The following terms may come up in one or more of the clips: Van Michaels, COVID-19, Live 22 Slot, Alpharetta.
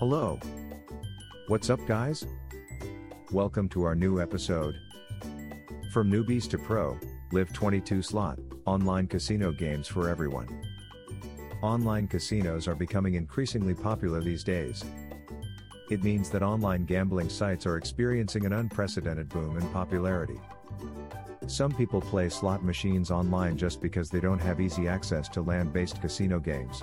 Hello. What's up, guys? Welcome to our new episode. From newbies to pro, Live 22 Slot, online casino games for everyone. Online casinos are becoming increasingly popular these days. It means that online gambling sites are experiencing an unprecedented boom in popularity. Some people play slot machines online just because they don't have easy access to land-based casino games.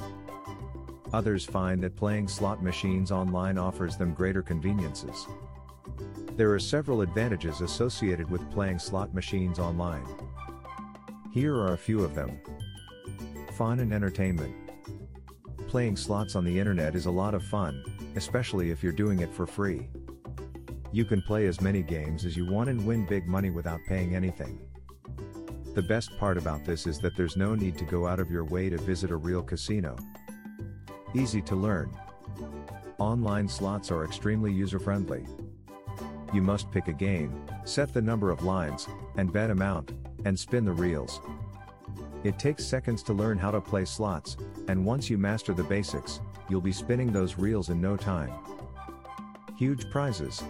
Others find that playing slot machines online offers them greater conveniences. There are several advantages associated with playing slot machines online. Here are a few of them. Fun and entertainment. Playing slots on the internet is a lot of fun, especially if you're doing it for free. You can play as many games as you want and win big money without paying anything. The best part about this is that there's no need to go out of your way to visit a real casino. Easy to learn. Online slots are extremely user-friendly. You must pick a game, set the number of lines, and bet amount, and spin the reels. It takes seconds to learn how to play slots, and once you master the basics, you'll be spinning those reels in no time. Huge prizes.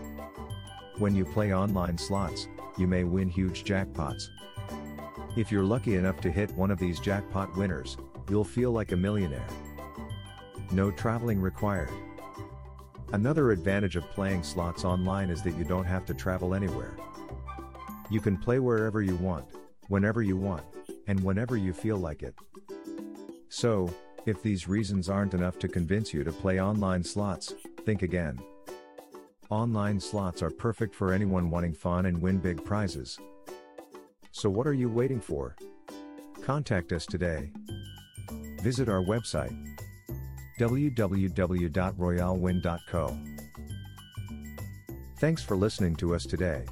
When you play online slots, you may win huge jackpots. If you're lucky enough to hit one of these jackpot winners, you'll feel like a millionaire. No traveling required. Another advantage of playing slots online is that you don't have to travel anywhere. You can play wherever you want, whenever you want, and whenever you feel like it. So, if these reasons aren't enough to convince you to play online slots, think again. Online slots are perfect for anyone wanting fun and win big prizes. So what are you waiting for? Contact us today. Visit our website www.royalewin.co. Thanks for listening to us today.